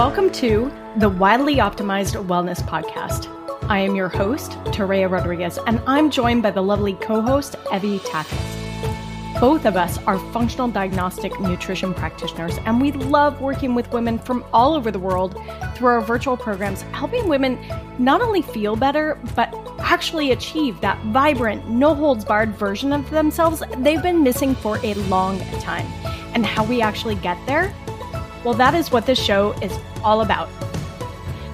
Welcome to the Widely Optimized Wellness Podcast. I am your host, Toréa Rodriguez, and I'm joined by the lovely co-host, Evie Tackett. Both of us are functional diagnostic nutrition practitioners, and we love working with women from all over the world through our virtual programs, helping women not only feel better, but actually achieve that vibrant, no-holds-barred version of themselves they've been missing for a long time. And how we actually get there? Well, that is what this show is all about.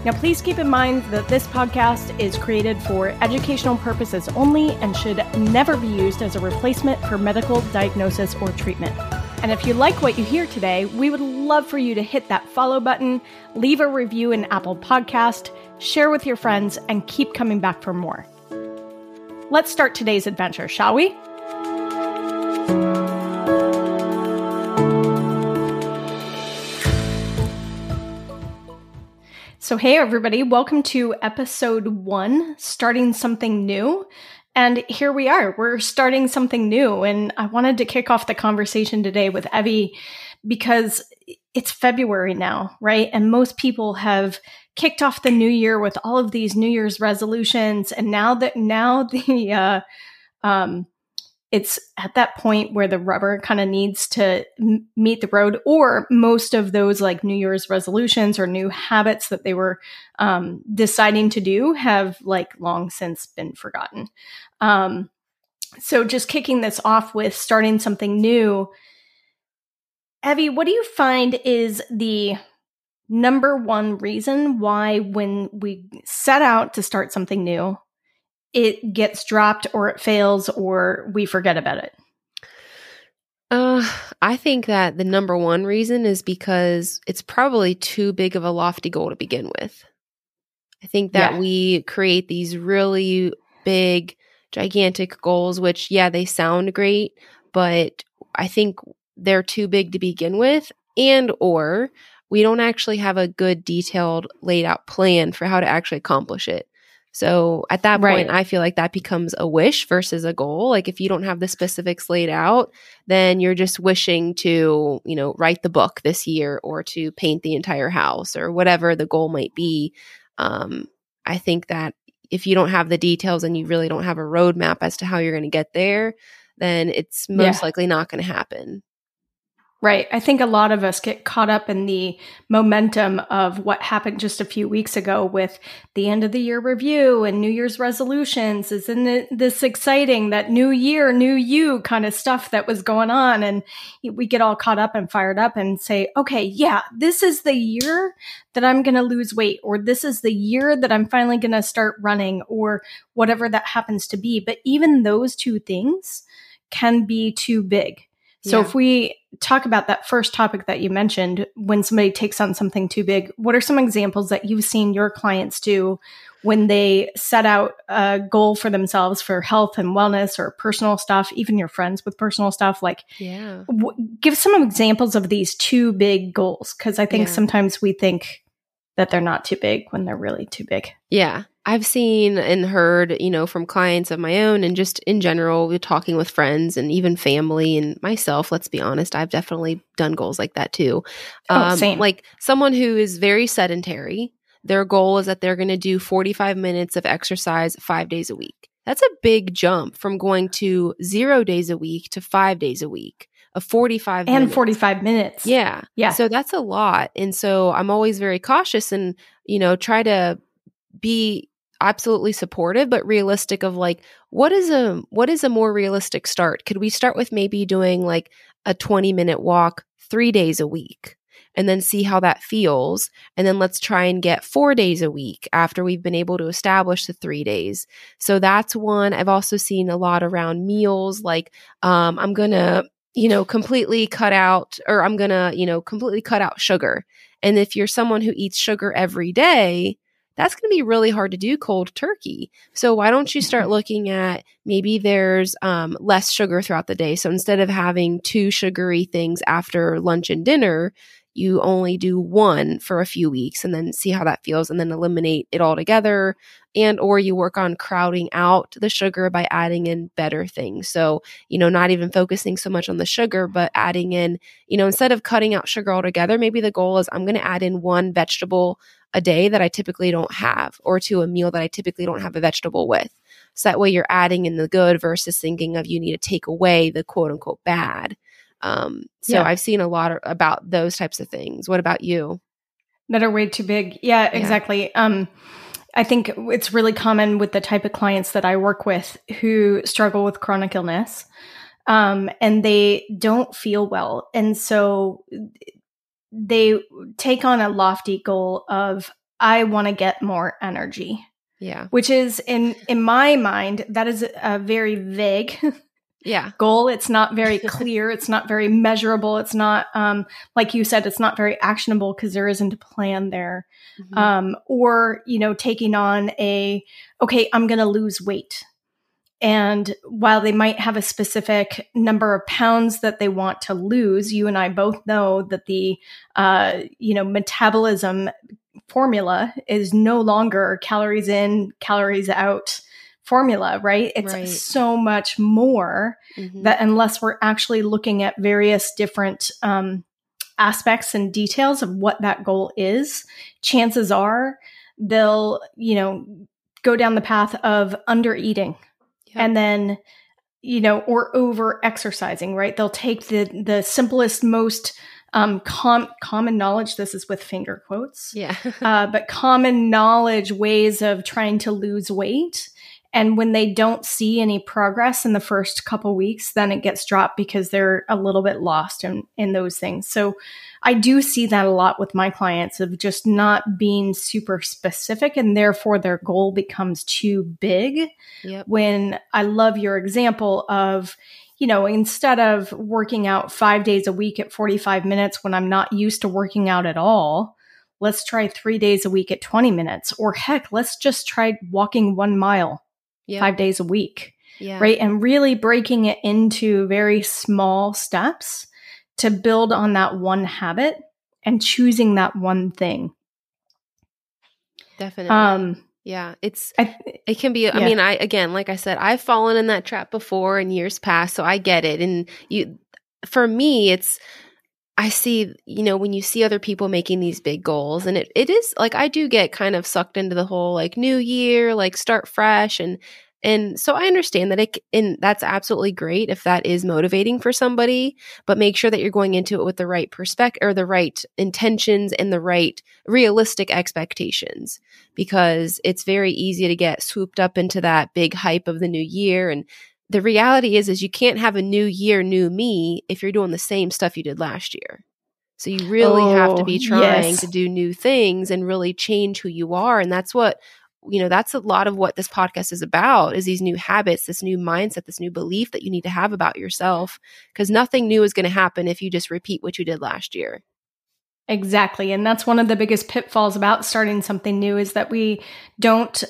Now, please keep in mind that this podcast is created for educational purposes only and should never be used as a replacement for medical diagnosis or treatment. And if you like what you hear today, we would love for you to hit that follow button, leave a review in Apple Podcast, share with your friends, and keep coming back for more. Let's start today's adventure, shall we? So hey, everybody, welcome to episode 1, starting something new. And here we are, we're starting something new. And I wanted to kick off the conversation today with Evie because it's February now, right? And most people have kicked off the new year with all of these New Year's resolutions. And now it's at that point where the rubber kind of needs to meet the road, or most of those like New Year's resolutions or new habits that they were deciding to do have like long since been forgotten. So just kicking this off with starting something new. Evie, what do you find is the number one reason why when we set out to start something new, it gets dropped or it fails or we forget about it? I think that the number one reason is because it's probably too big of a lofty goal to begin with. I think that we create these really big, gigantic goals, which, they sound great, but I think they're too big to begin with, and or we don't actually have a good, detailed, laid out plan for how to actually accomplish it. So at that point, I feel like that becomes a wish versus a goal. Like if you don't have the specifics laid out, then you're just wishing to, write the book this year or to paint the entire house or whatever the goal might be. I think that if you don't have the details and you really don't have a roadmap as to how you're going to get there, then it's most likely not going to happen. Right. I think a lot of us get caught up in the momentum of what happened just a few weeks ago with the end of the year review and New Year's resolutions. Isn't it this exciting, that new year, new you kind of stuff that was going on? And we get all caught up and fired up and say, okay, this is the year that I'm going to lose weight, or this is the year that I'm finally going to start running, or whatever that happens to be. But even those two things can be too big. So if we talk about that first topic that you mentioned, when somebody takes on something too big, what are some examples that you've seen your clients do when they set out a goal for themselves for health and wellness or personal stuff, even your friends with personal stuff? Like, give some examples of these too big goals, because I think sometimes we think that they're not too big when they're really too big. Yeah. I've seen and heard, from clients of my own and just in general, we're talking with friends and even family and myself, let's be honest, I've definitely done goals like that too. Same. Like someone who is very sedentary, their goal is that they're going to do 45 minutes of exercise 5 days a week. That's a big jump from going to 0 days a week to 5 days a week. 45 minutes. Yeah. Yeah. So that's a lot. And so I'm always very cautious and, try to be absolutely supportive, but realistic of like, what is a more realistic start? Could we start with maybe doing like a 20-minute walk 3 days a week and then see how that feels? And then let's try and get 4 days a week after we've been able to establish the 3 days. So that's one. I've also seen a lot around meals. Like, I'm going to completely cut out sugar. And if you're someone who eats sugar every day, that's going to be really hard to do cold turkey. So why don't you start looking at maybe there's less sugar throughout the day. So instead of having two sugary things after lunch and dinner, you only do one for a few weeks and then see how that feels and then eliminate it altogether. And or you work on crowding out the sugar by adding in better things. So, you know, not even focusing so much on the sugar, but adding in, you know, instead of cutting out sugar altogether, maybe the goal is I'm going to add in one vegetable a day that I typically don't have, or to a meal that I typically don't have a vegetable with. So that way you're adding in the good versus thinking of you need to take away the quote unquote bad. So yeah. I've seen a lot about those types of things. What about you? That are way too big. Yeah, exactly. Yeah. I think it's really common with the type of clients that I work with who struggle with chronic illness, and they don't feel well. And so they take on a lofty goal of, I want to get more energy. Yeah. Which is in my mind, that is a very vague goal. It's not very clear. It's not very measurable. It's not, like you said, it's not very actionable because there isn't a plan there. Mm-hmm. Or, you know, taking on okay, I'm going to lose weight. And while they might have a specific number of pounds that they want to lose, you and I both know that the, metabolism formula is no longer calories in, calories out formula, right? It's so much more that unless we're actually looking at various different aspects and details of what that goal is, chances are they'll, go down the path of under eating. And then, or over exercising, right? They'll take the simplest, most common knowledge. This is with finger quotes. Yeah. But common knowledge ways of trying to lose weight. And when they don't see any progress in the first couple weeks, then it gets dropped because they're a little bit lost in those things. So I do see that a lot with my clients of just not being super specific, and therefore their goal becomes too big. Yep. When I love your example of, instead of working out 5 days a week at 45 minutes when I'm not used to working out at all, let's try 3 days a week at 20 minutes, or heck, let's just try walking 1 mile. Yep. 5 days a week, right? And really breaking it into very small steps to build on that one habit and choosing that one thing. Definitely. It can be, like I said, I've fallen in that trap before in years past, so I get it. And for me, it's, I see, when you see other people making these big goals, and it is like, I do get kind of sucked into the whole like new year, like start fresh. And so I understand that and that's absolutely great if that is motivating for somebody, but make sure that you're going into it with the right perspective or the right intentions and the right realistic expectations, because it's very easy to get swooped up into that big hype of the new year. And the reality is you can't have a new year, new me if you're doing the same stuff you did last year. So you really have to be trying to do new things and really change who you are. And that's what, that's a lot of what this podcast is about, is these new habits, this new mindset, this new belief that you need to have about yourself, because nothing new is going to happen if you just repeat what you did last year. Exactly. And that's one of the biggest pitfalls about starting something new, is that we don't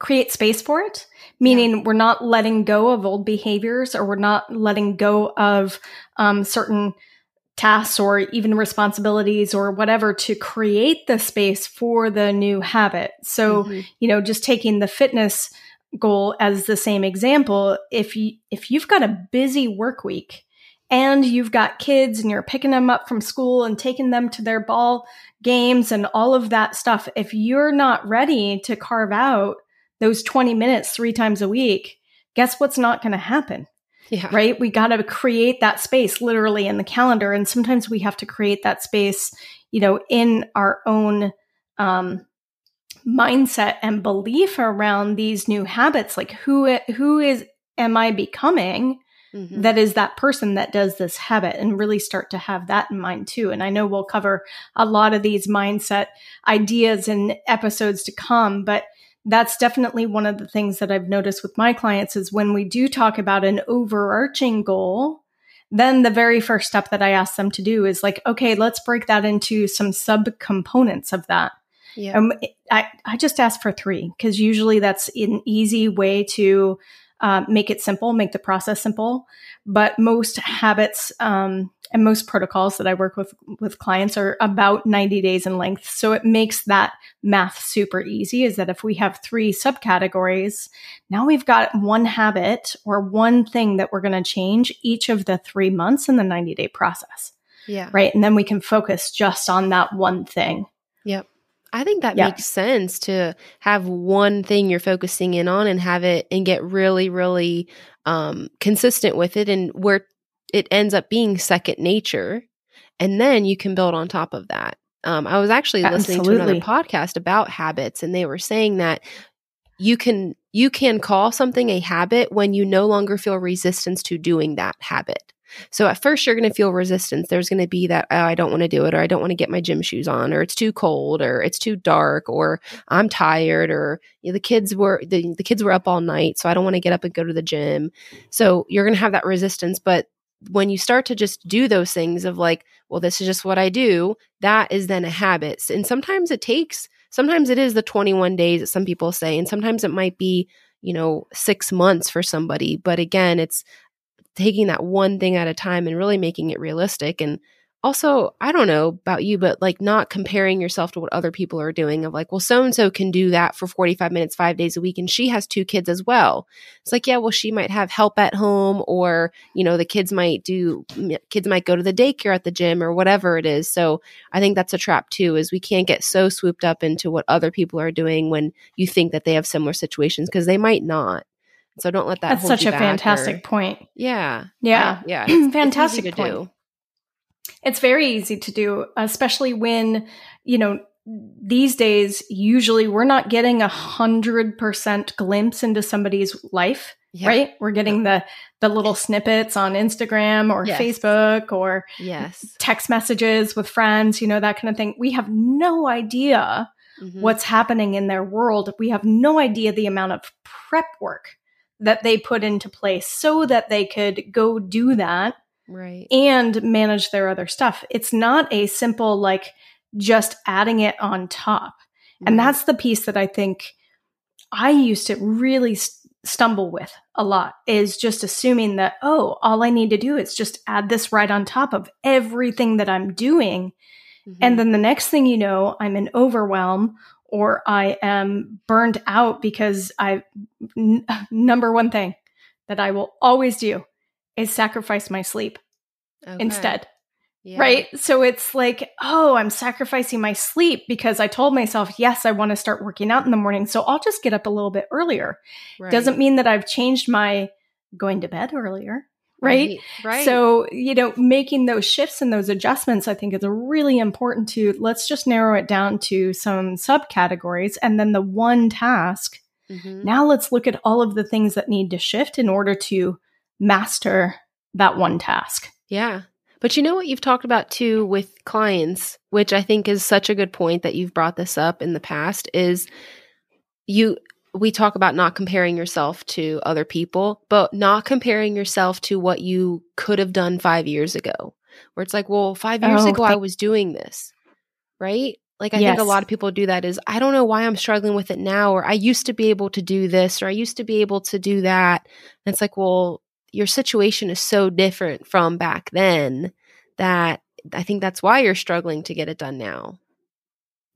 create space for it, meaning we're not letting go of old behaviors, or we're not letting go of certain tasks or even responsibilities or whatever to create the space for the new habit. So, just taking the fitness goal as the same example, if you've got a busy work week, and you've got kids and you're picking them up from school and taking them to their ball games and all of that stuff, if you're not ready to carve out those 20 minutes 3 times a week, guess what's not going to happen? Yeah. Right? We got to create that space literally in the calendar. And sometimes we have to create that space, in our own mindset and belief around these new habits. Like who am I becoming? Mm-hmm. That is that person that does this habit, and really start to have that in mind too. And I know we'll cover a lot of these mindset ideas in episodes to come, but that's definitely one of the things that I've noticed with my clients is when we do talk about an overarching goal, then the very first step that I ask them to do is like, okay, let's break that into some subcomponents of that. Yeah. I just asked for 3, because usually that's an easy way to make it simple, make the process simple. But most habits and most protocols that I work with clients are about 90 days in length. So it makes that math super easy, is that if we have 3 subcategories, now we've got one habit or one thing that we're going to change each of the 3 months in the 90-day process. Yeah. Right. And then we can focus just on that one thing. Yep. I think that makes sense to have one thing you're focusing in on and have it and get really, really consistent with it, and where it ends up being second nature. And then you can build on top of that. I was actually listening to another podcast about habits, and they were saying that you can call something a habit when you no longer feel resistance to doing that habit. So at first you're going to feel resistance. There's going to be that, oh, I don't want to do it, or I don't want to get my gym shoes on, or it's too cold, or it's too dark, or I'm tired, or the kids were up all night, so I don't want to get up and go to the gym. So you're going to have that resistance. But when you start to just do those things of like, well, this is just what I do, that is then a habit. And sometimes it is the 21 days that some people say, and sometimes it might be, 6 months for somebody. But again, it's taking that one thing at a time and really making it realistic. And also, I don't know about you, but like not comparing yourself to what other people are doing of like, well, so-and-so can do that for 45 minutes, 5 days a week. And she has 2 kids as well. It's like, yeah, well, she might have help at home, or, the kids might go to the daycare at the gym or whatever it is. So I think that's a trap too, is we can't get so swooped up into what other people are doing when you think that they have similar situations, because they might not. So don't let that That's hold such you a back fantastic or, point. Yeah. Yeah. Yeah. It's fantastic it's point. Do. It's very easy to do, especially when, these days, usually we're not getting 100% glimpse into somebody's life, right? We're getting the little snippets on Instagram or Facebook or text messages with friends, that kind of thing. We have no idea what's happening in their world. We have no idea the amount of prep work that they put into place so that they could go do that and manage their other stuff. It's not a simple, just adding it on top. Mm-hmm. And that's the piece that I think I used to really stumble with a lot, is just assuming that, all I need to do is just add this right on top of everything that I'm doing. Mm-hmm. And then the next thing I'm in overwhelm, or I am burned out, because number one thing that I will always do is sacrifice my sleep instead. Yeah. Right? So it's like, I'm sacrificing my sleep because I told myself, yes, I want to start working out in the morning, so I'll just get up a little bit earlier. Right. Doesn't mean that I've changed my going to bed earlier. Right? Right. So, making those shifts and those adjustments, I think, is really important to let's just narrow it down to some subcategories and then the one task. Mm-hmm. Now let's look at all of the things that need to shift in order to master that one task. Yeah. But what you've talked about too with clients, which I think is such a good point that you've brought this up in the past, is we talk about not comparing yourself to other people, but not comparing yourself to what you could have done 5 years ago, where it's like, well, 5 years ago, I was doing this, right? Like, I think a lot of people do that, is I don't know why I'm struggling with it now, or I used to be able to do this, or I used to be able to do that. And it's like, well, your situation is so different from back then that I think that's why you're struggling to get it done now.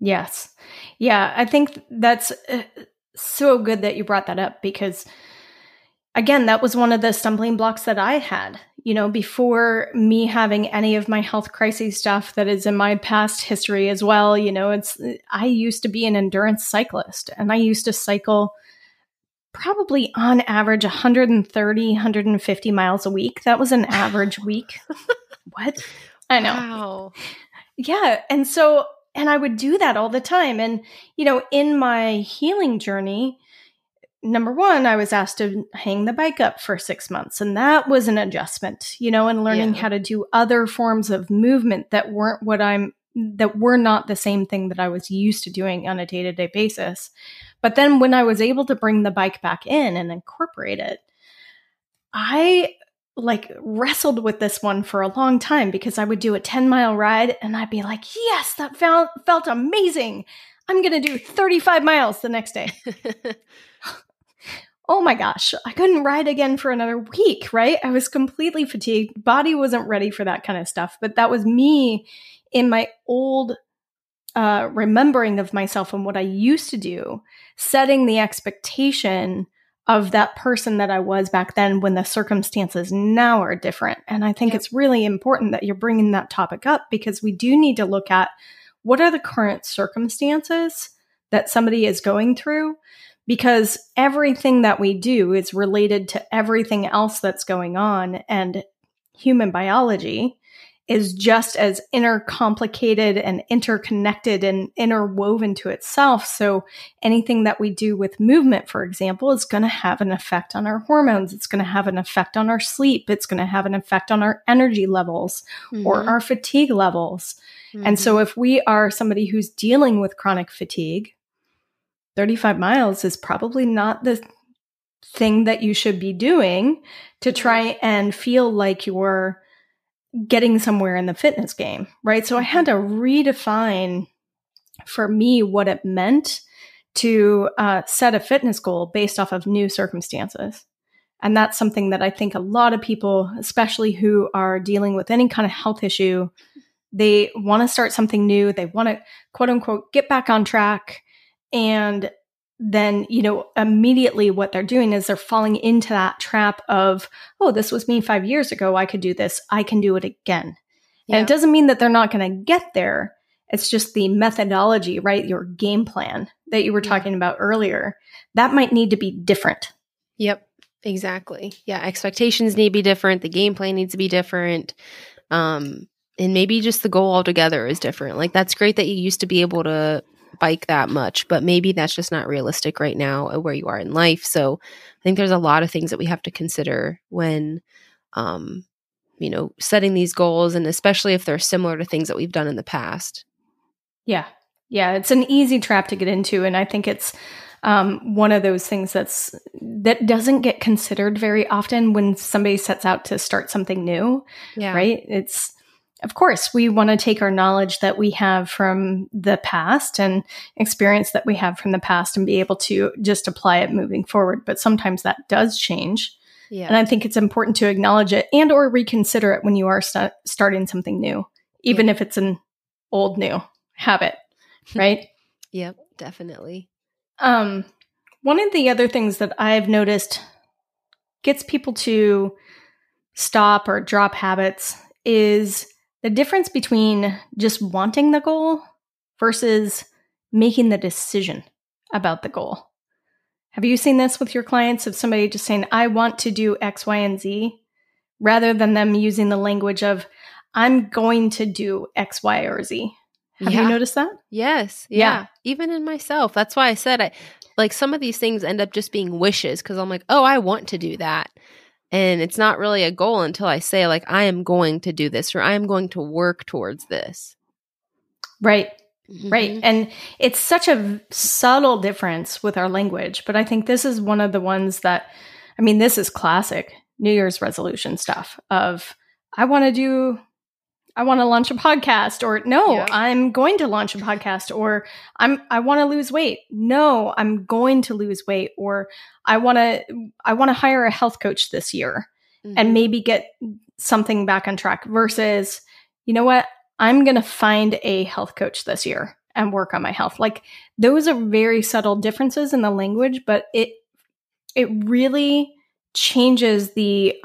Yes. Yeah. I think that's... so good that you brought that up, because again, that was one of the stumbling blocks that I had, before me having any of my health crisis stuff that is in my past history as well. I used to be an endurance cyclist, and I used to cycle probably on average 130, 150 miles a week. That was an average week. What? I know. Wow. Yeah. And I would do that all the time. And, in my healing journey, number one, I was asked to hang the bike up for 6 months. And that was an adjustment, and learning how to do other forms of movement that weren't that were not the same thing that I was used to doing on a day-to-day basis. But then when I was able to bring the bike back in and incorporate it, I wrestled with this one for a long time, because I would do a 10-mile ride and I'd be like, yes, that felt amazing. I'm going to do 35 miles the next day. oh my gosh, I couldn't ride again for another week, right? I was completely fatigued. Body wasn't ready for that kind of stuff. But that was me in my old remembering of myself and what I used to do, setting the expectation of that person that I was back then when the circumstances now are different. And I think it's really important that you're bringing that topic up, because we do need to look at what are the current circumstances that somebody is going through, because everything that we do is related to everything else that's going on. And human biology is just as intercomplicated and interconnected and interwoven to itself. So anything that we do with movement, for example, is going to have an effect on our hormones. It's going to have an effect on our sleep. It's going to have an effect on our energy levels or our fatigue levels. And so if we are somebody who's dealing with chronic fatigue, 35 miles is probably not the thing that you should be doing to try and feel like you're getting somewhere in the fitness game, right? So I had to redefine for me what it meant to set a fitness goal based off of new circumstances. And that's something that I think a lot of people, especially who are dealing with any kind of health issue, they want to start something new. They want to, quote unquote, get back on track. And then, you know, immediately what they're doing is they're falling into that trap of, oh, this was me 5 years ago. I could do this. I can do it again. Yeah. And it doesn't mean that they're not going to get there. It's just the methodology, right? Your game plan that you were talking about earlier, that might need to be different. Yep, exactly. Yeah. Expectations need to be different. The game plan needs to be different. And maybe just the goal altogether is different. Like, that's great that you used to be able to bike that much, but maybe that's just not realistic right now where you are in life. So I think there's a lot of things that we have to consider when, you know, setting these goals, and especially if they're similar to things that we've done in the past. Yeah. Yeah. It's an easy trap to get into. And I think it's one of those things that doesn't get considered very often when somebody sets out to start something new, right? It's, of course, we want to take our knowledge that we have from the past and experience that we have from the past and be able to just apply it moving forward. But sometimes that does change. Yeah. And I think it's important to acknowledge it and or reconsider it when you are starting something new, even if it's an old new habit, right? Yep, definitely. One of the other things that I've noticed gets people to stop or drop habits is the difference between just wanting the goal versus making the decision about the goal. Have you seen this with your clients, of somebody just saying, I want to do X, Y, and Z, rather than them using the language of, I'm going to do X, Y, or Z? Have you noticed that? Yes. Yeah. Even in myself. That's why I said, like, some of these things end up just being wishes, because I'm like, oh, I want to do that. And it's not really a goal until I say, like, I am going to do this, or I am going to work towards this. Right. Mm-hmm. Right. And it's such a subtle difference with our language. But I think this is one of the ones that, I mean, this is classic New Year's resolution stuff of, I want to launch a podcast, or no, I'm going to launch a podcast, or I want to lose weight. No, I'm going to lose weight, or I want to hire a health coach this year and maybe get something back on track, versus, you know what, I'm going to find a health coach this year and work on my health. Like, those are very subtle differences in the language, but it really changes the,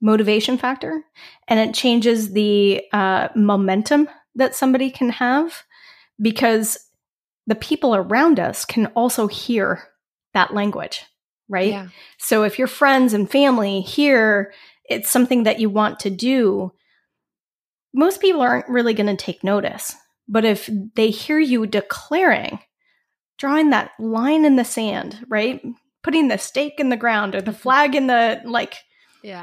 motivation factor, and it changes the momentum that somebody can have, because the people around us can also hear that language, right? Yeah. So if your friends and family hear it's something that you want to do, most people aren't really going to take notice. But if they hear you declaring, drawing that line in the sand, right? Putting the stake in the ground or the flag in the, like,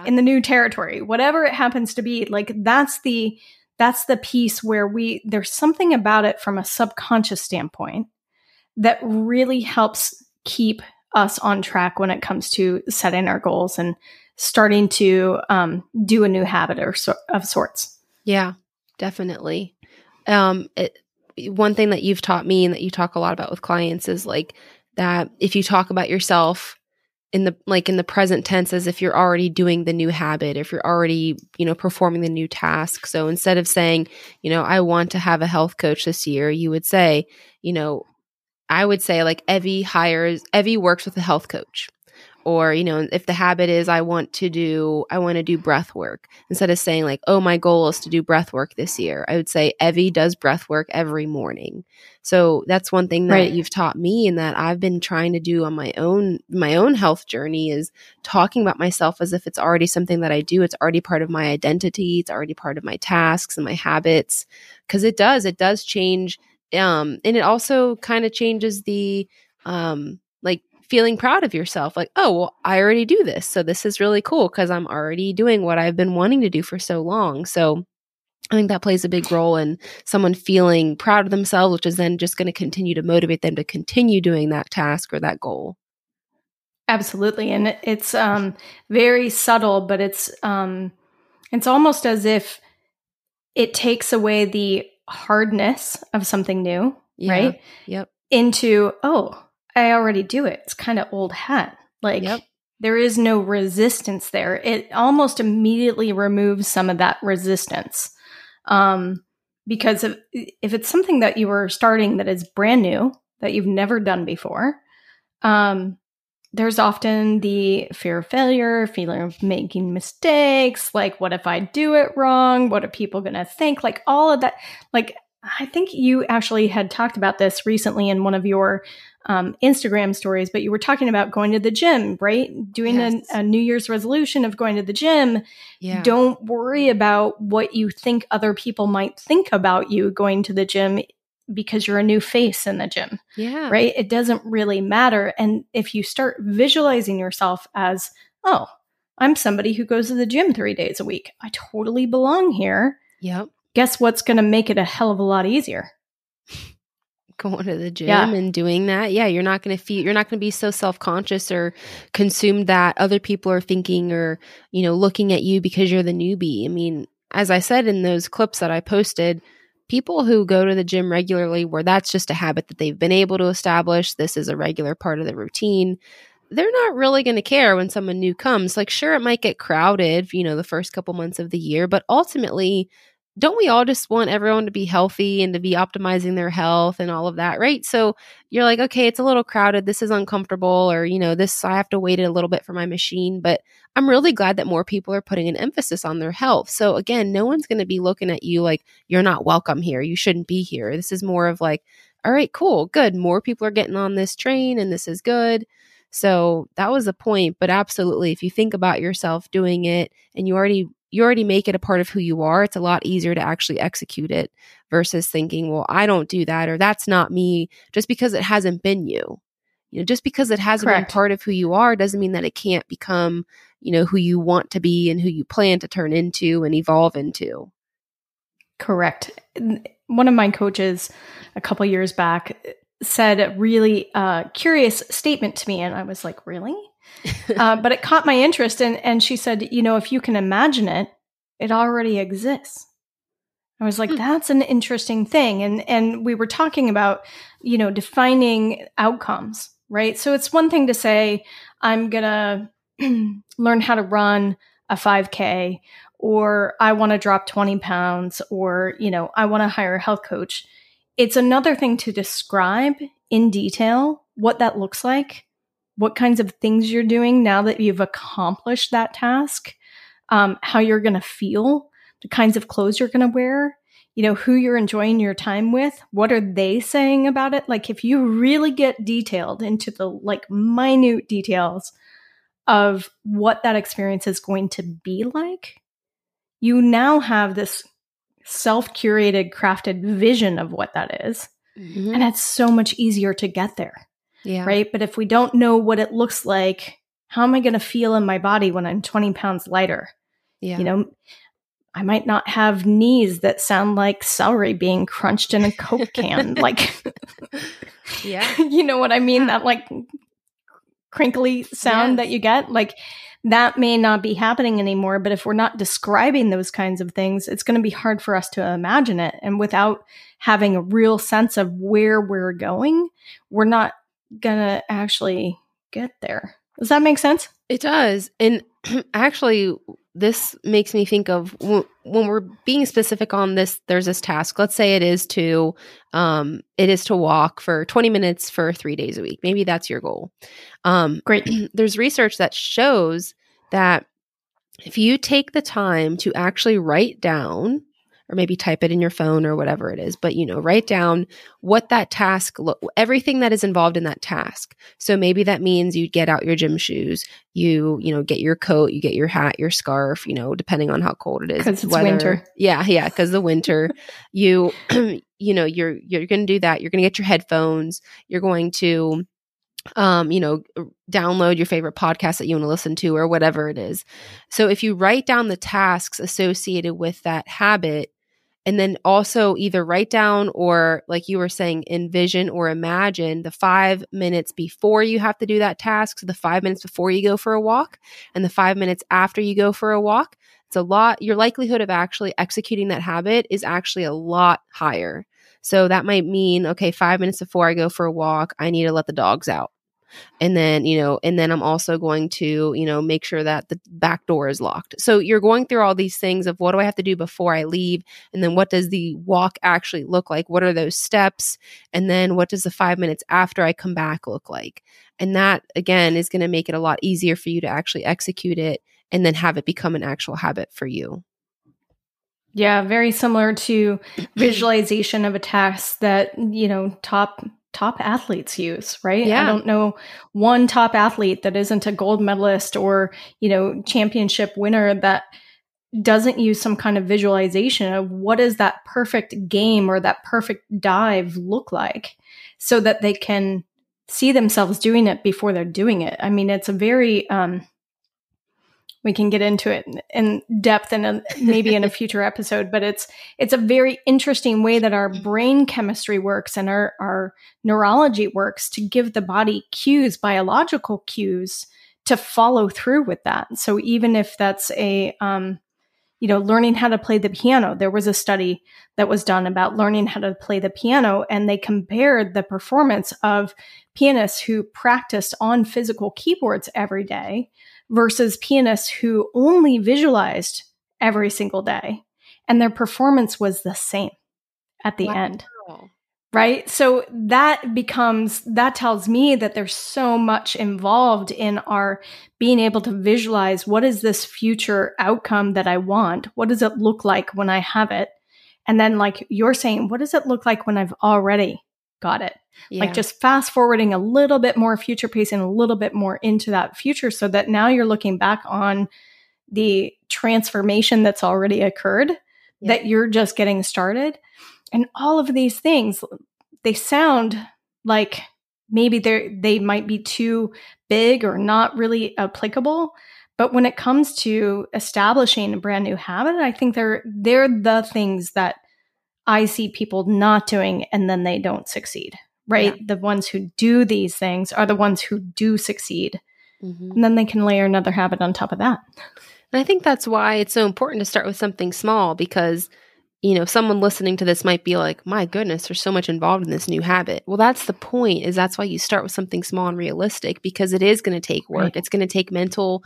in the new territory, whatever it happens to be, like, that's the piece where there's something about it from a subconscious standpoint that really helps keep us on track when it comes to setting our goals and starting to do a new habit of sorts. Yeah, definitely. One thing that you've taught me and that you talk a lot about with clients is, like, that if you talk about yourself in the present tense as if you're already doing the new habit, if you're already, performing the new task. So instead of saying, I want to have a health coach this year, you would say, I would say like Evie works with a health coach. Or, if the habit is I want to do breath work, instead of saying like, oh, my goal is to do breath work this year, I would say Evie does breath work every morning. So that's one thing that you've taught me and that I've been trying to do on my own health journey is talking about myself as if it's already something that I do. It's already part of my identity. It's already part of my tasks and my habits, because it does change. And it also kind of changes the, feeling proud of yourself, like, oh, well, I already do this. So this is really cool because I'm already doing what I've been wanting to do for so long. So I think that plays a big role in someone feeling proud of themselves, which is then just going to continue to motivate them to continue doing that task or that goal. Absolutely. And it's very subtle, but it's almost as if it takes away the hardness of something new, right? Yep. Into, oh, I already do it. It's kind of old hat. There is no resistance there. It almost immediately removes some of that resistance. Because if it's something that you were starting that is brand new, that you've never done before, there's often the fear of failure, feeling of making mistakes. Like, what if I do it wrong? What are people going to think? Like all of that. Like, I think you actually had talked about this recently in one of your Instagram stories, but you were talking about going to the gym, right? Doing a New Year's resolution of going to the gym. Yeah. Don't worry about what you think other people might think about you going to the gym because you're a new face in the gym, right? It doesn't really matter. And if you start visualizing yourself as, oh, I'm somebody who goes to the gym 3 days a week. I totally belong here. Yep. Guess what's going to make it a hell of a lot easier? Going to the gym and doing that. Yeah, you're not going to feel, you're not going to be so self-conscious or consumed that other people are thinking or, looking at you because you're the newbie. I mean, as I said in those clips that I posted, people who go to the gym regularly where that's just a habit that they've been able to establish, this is a regular part of the routine, they're not really going to care when someone new comes. Like, sure, it might get crowded, the first couple months of the year, but ultimately, don't we all just want everyone to be healthy and to be optimizing their health and all of that, right? So you're like, okay, it's a little crowded. This is uncomfortable, or, I have to wait a little bit for my machine. But I'm really glad that more people are putting an emphasis on their health. So again, no one's going to be looking at you like, you're not welcome here. You shouldn't be here. This is more of like, all right, cool, good. More people are getting on this train and this is good. So that was the point. But absolutely, if you think about yourself doing it and you already make it a part of who you are, it's a lot easier to actually execute it versus thinking, well, I don't do that, or that's not me, just because it hasn't been you. Just because it hasn't been part of who you are doesn't mean that it can't become, who you want to be and who you plan to turn into and evolve into. Correct. One of my coaches a couple years back said a really curious statement to me, and I was like, really? But it caught my interest. And she said, if you can imagine it, it already exists. I was like, that's an interesting thing. And we were talking about, defining outcomes, right? So it's one thing to say, I'm going to learn how to run a 5K, or I want to drop 20 pounds, or, I want to hire a health coach. It's another thing to describe in detail what that looks like, what kinds of things you're doing now that you've accomplished that task, how you're going to feel, the kinds of clothes you're going to wear, who you're enjoying your time with, what are they saying about it? Like, if you really get detailed into the minute details of what that experience is going to be like, you now have this self-curated, crafted vision of what that is. Mm-hmm. And it's so much easier to get there. Yeah. Right. But if we don't know what it looks like, how am I going to feel in my body when I'm 20 pounds lighter? Yeah. I might not have knees that sound like celery being crunched in a Coke can. You know what I mean? That crinkly sound that you get, that may not be happening anymore. But if we're not describing those kinds of things, it's going to be hard for us to imagine it. And without having a real sense of where we're going, we're not gonna actually get there. Does that make sense? It does. And actually, this makes me think of when we're being specific on this, there's this task. Let's say it is to walk for 20 minutes for 3 days a week. Maybe that's your goal. Great. There's research that shows that if you take the time to actually write down, or maybe type it in your phone or whatever it is, but write down what that task, everything that is involved in that task. So maybe that means you get out your gym shoes, you get your coat, you get your hat, your scarf, depending on how cold it is. Because it's winter. Yeah, because the winter, you're going to do that. You're going to get your headphones. You're going to download your favorite podcast that you want to listen to or whatever it is. So if you write down the tasks associated with that habit, and then also either write down or, like you were saying, envision or imagine the 5 minutes before you have to do that task. So the 5 minutes before you go for a walk and the 5 minutes after you go for a walk, it's a lot. Your likelihood of actually executing that habit is actually a lot higher. So that might mean, okay, 5 minutes before I go for a walk, I need to let the dogs out. And then, I'm also going to, make sure that the back door is locked. So you're going through all these things of what do I have to do before I leave? And then what does the walk actually look like? What are those steps? And then what does the 5 minutes after I come back look like? And that, again, is going to make it a lot easier for you to actually execute it and then have it become an actual habit for you. Yeah, very similar to visualization of a task that, top athletes use, right? Yeah. I don't know one top athlete that isn't a gold medalist or, championship winner that doesn't use some kind of visualization of what does that perfect game or that perfect dive look like so that they can see themselves doing it before they're doing it. I mean, it's a very... we can get into it in depth and maybe in a future episode, but it's a very interesting way that our brain chemistry works and our neurology works to give the body cues, biological cues, to follow through with that. So even if that's a, learning how to play the piano, there was a study that was done about learning how to play the piano, and they compared the performance of pianists who practiced on physical keyboards every day versus pianists who only visualized every single day, and their performance was the same at the end, right? So that tells me that there's so much involved in our being able to visualize what is this future outcome that I want? What does it look like when I have it? And then, like you're saying, what does it look like when I've already got it? Yeah. Like just fast forwarding a little bit more future pacing, a little bit more into that future so that now you're looking back on the transformation that's already occurred, that you're just getting started. And all of these things, they sound like maybe they might be too big or not really applicable. But when it comes to establishing a brand new habit, I think they're the things that I see people not doing and then they don't succeed, right? Yeah. The ones who do these things are the ones who do succeed. Mm-hmm. And then they can layer another habit on top of that. And I think that's why it's so important to start with something small because, someone listening to this might be like, my goodness, there's so much involved in this new habit. Well, that's the point, is that's why you start with something small and realistic, because it is going to take work. Right. It's going to take mental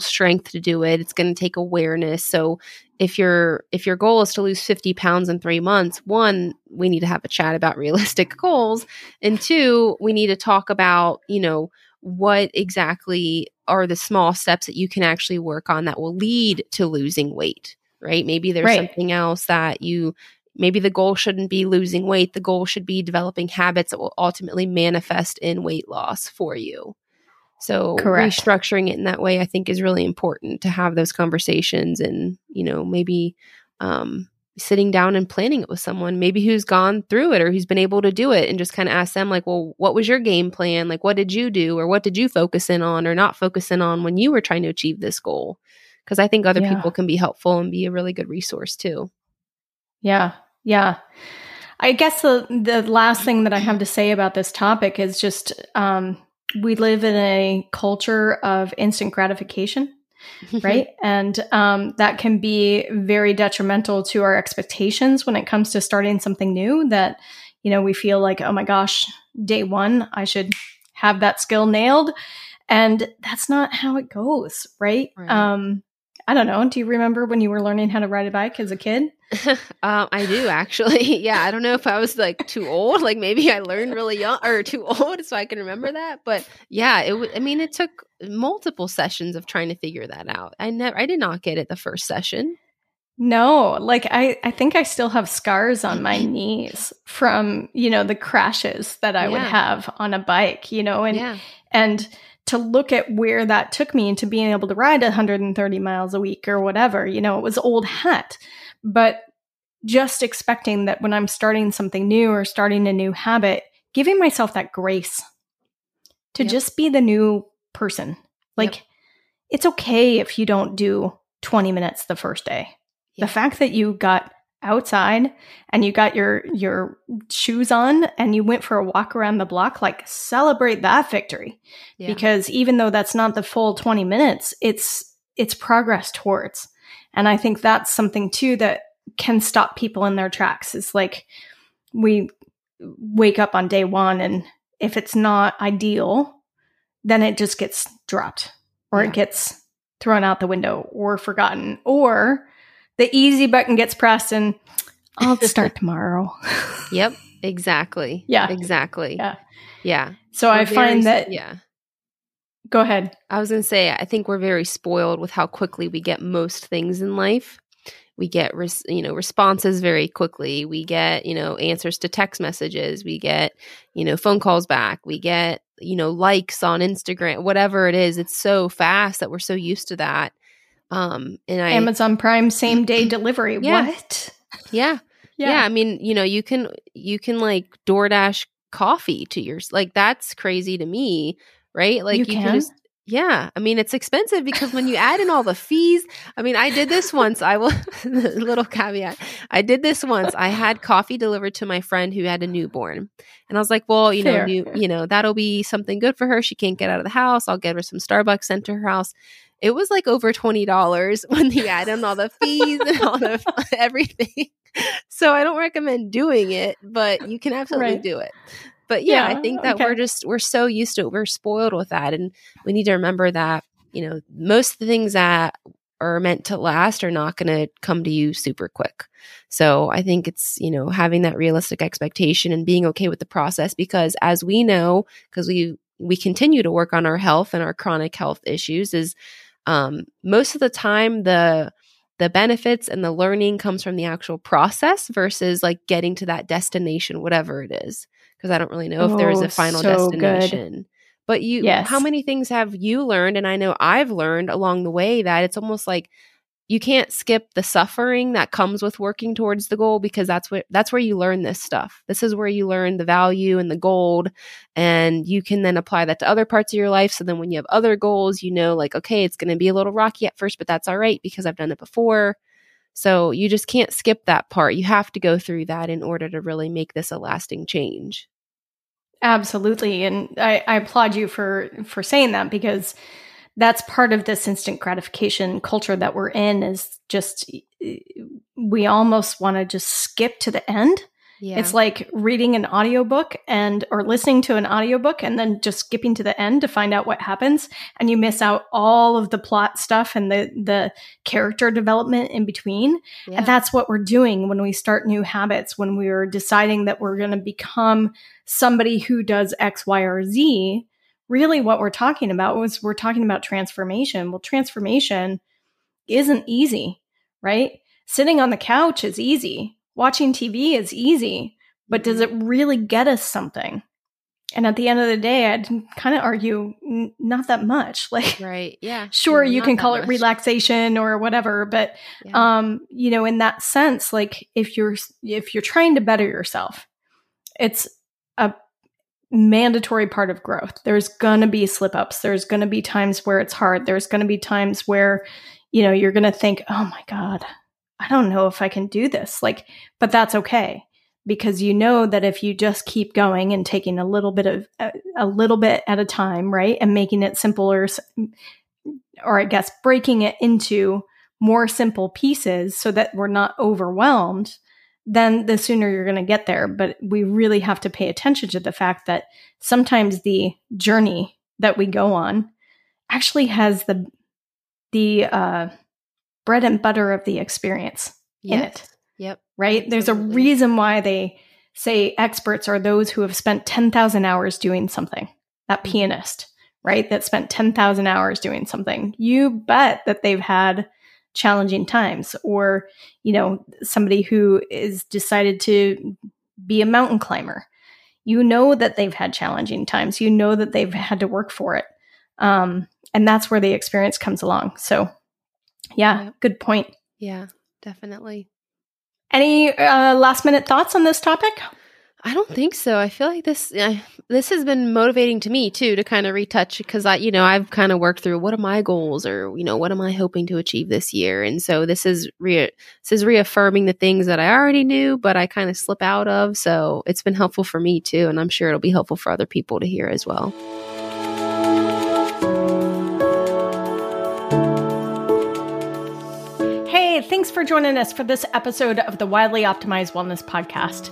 strength to do it. It's going to take awareness. So if your goal is to lose 50 pounds in 3 months, one, we need to have a chat about realistic goals. And two, we need to talk about, what exactly are the small steps that you can actually work on that will lead to losing weight, right? Maybe there's something else that maybe the goal shouldn't be losing weight. The goal should be developing habits that will ultimately manifest in weight loss for you. So restructuring it in that way, I think, is really important to have those conversations and, maybe sitting down and planning it with someone maybe who's gone through it or who's been able to do it, and just kind of ask them like, well, what was your game plan? Like, what did you do, or what did you focus in on or not focus in on when you were trying to achieve this goal? Because I think other people can be helpful and be a really good resource too. Yeah. Yeah. I guess the last thing that I have to say about this topic is just, we live in a culture of instant gratification, right? And that can be very detrimental to our expectations when it comes to starting something new, that, we feel like, oh my gosh, day one, I should have that skill nailed. And that's not how it goes, right? Right. I don't know. Do you remember when you were learning how to ride a bike as a kid? I do actually. Yeah. I don't know if I was like too old, like maybe I learned really young or too old so I can remember that. But yeah, it took multiple sessions of trying to figure that out. I did not get it the first session. No, like I think I still have scars on my knees from, the crashes that I would have on a bike, and to look at where that took me into being able to ride 130 miles a week or whatever, it was old hat. But just expecting that when I'm starting something new or starting a new habit, giving myself that grace to just be the new person. Like, it's okay if you don't do 20 minutes the first day. The fact that you got outside and you got your shoes on and you went for a walk around the block, like celebrate that victory. Yeah. Because even though that's not the full 20 minutes, it's progress towards. And I think that's something too that can stop people in their tracks. It's like we wake up on day one and if it's not ideal, then it just gets dropped or it gets thrown out the window or forgotten, or the easy button gets pressed and I'll start tomorrow. Yep, exactly. Yeah. Exactly. Yeah. Yeah. So I find that... Yeah. Go ahead. I was going to say, I think we're very spoiled with how quickly we get most things in life. We get, responses very quickly. We get, answers to text messages. We get, phone calls back. We get, likes on Instagram, whatever it is. It's so fast that we're so used to that. And Amazon Prime same day delivery. Yeah. What? Yeah. Yeah. Yeah. I mean, you can like DoorDash coffee to yours. Like that's crazy to me. Right? Like you can just, yeah. I mean, it's expensive because when you add in all the fees, I mean, I did this once. I will little caveat. I did this once. I had coffee delivered to my friend who had a newborn and I was like, well, that'll be something good for her. She can't get out of the house. I'll get her some Starbucks sent to her house. It was like over $20 when you add in all the fees and all the everything. So I don't recommend doing it, but you can absolutely do it. But yeah, I think that we're so used to it. We're spoiled with that. And we need to remember that, most of the things that are meant to last are not going to come to you super quick. So I think it's, having that realistic expectation and being okay with the process, because as we know, because we continue to work on our health and our chronic health issues is, most of the time the benefits and the learning comes from the actual process versus like getting to that destination, whatever it is. Because I don't really know if there is a final destination. Good. But how many things have you learned? And I know I've learned along the way that it's almost like you can't skip the suffering that comes with working towards the goal, because that's where you learn this stuff. This is where you learn the value and the gold, and you can then apply that to other parts of your life. So then when you have other goals, like, okay, it's going to be a little rocky at first, but that's all right because I've done it before. So you just can't skip that part. You have to go through that in order to really make this a lasting change. Absolutely. And I applaud you for saying that, because that's part of this instant gratification culture that we're in is just, we almost want to just skip to the end. Yeah. It's like reading an audiobook or listening to an audiobook and then just skipping to the end to find out what happens. And you miss out all of the plot stuff and the character development in between. Yeah. And that's what we're doing when we start new habits, when we're deciding that we're going to become somebody who does X, Y, or Z. Really what we're talking about was we're talking about transformation. Well, transformation isn't easy, right? Sitting on the couch is easy. Watching TV is easy, but does it really get us something? And at the end of the day, I'd kind of argue not that much. Like, right? Yeah. Sure, you can call it relaxation or whatever, but in that sense, like if you're trying to better yourself, it's a mandatory part of growth. There's gonna be slip ups. There's gonna be times where it's hard. There's gonna be times where you're gonna think, "Oh my God, I don't know if I can do this." Like, but that's okay, because that if you just keep going and taking a little bit at a time, right? And making it simpler, or I guess breaking it into more simple pieces so that we're not overwhelmed, then the sooner you're going to get there. But we really have to pay attention to the fact that sometimes the journey that we go on actually has the bread and butter of the experience in it. Yep. Right? Absolutely. There's a reason why they say experts are those who have spent 10,000 hours doing something. That pianist, right? That spent 10,000 hours doing something. You bet that they've had challenging times, or, you know, somebody who is decided to be a mountain climber. You know that they've had challenging times. You know that they've had to work for it. And that's where the experience comes along. So yeah, good point. Yeah, definitely. Any last minute thoughts on this topic? I don't think so. I feel like this has been motivating to me too, to kind of retouch, because I've kind of worked through what are my goals, or what am I hoping to achieve this year, and so this is reaffirming the things that I already knew, but I kind of slip out of. So it's been helpful for me too, and I'm sure it'll be helpful for other people to hear as well. Hey, thanks for joining us for this episode of the Widely Optimized Wellness Podcast.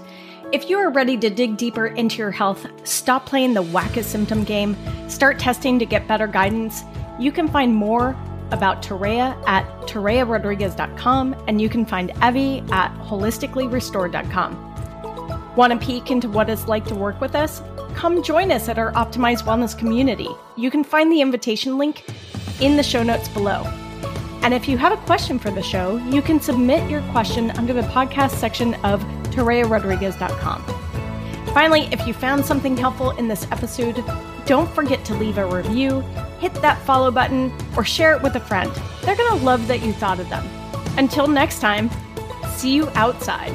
If you are ready to dig deeper into your health, stop playing the whack a symptom game, start testing to get better guidance. You can find more about Toréa at torearodriguez.com, and you can find Evie at HolisticallyRestored.com. Want a peek into what it's like to work with us? Come join us at our Optimized Wellness Community. You can find the invitation link in the show notes below. And if you have a question for the show, you can submit your question under the podcast section of ToréaRodriguez.com. Finally, if you found something helpful in this episode, don't forget to leave a review, hit that follow button, or share it with a friend. They're going to love that you thought of them. Until next time, see you outside.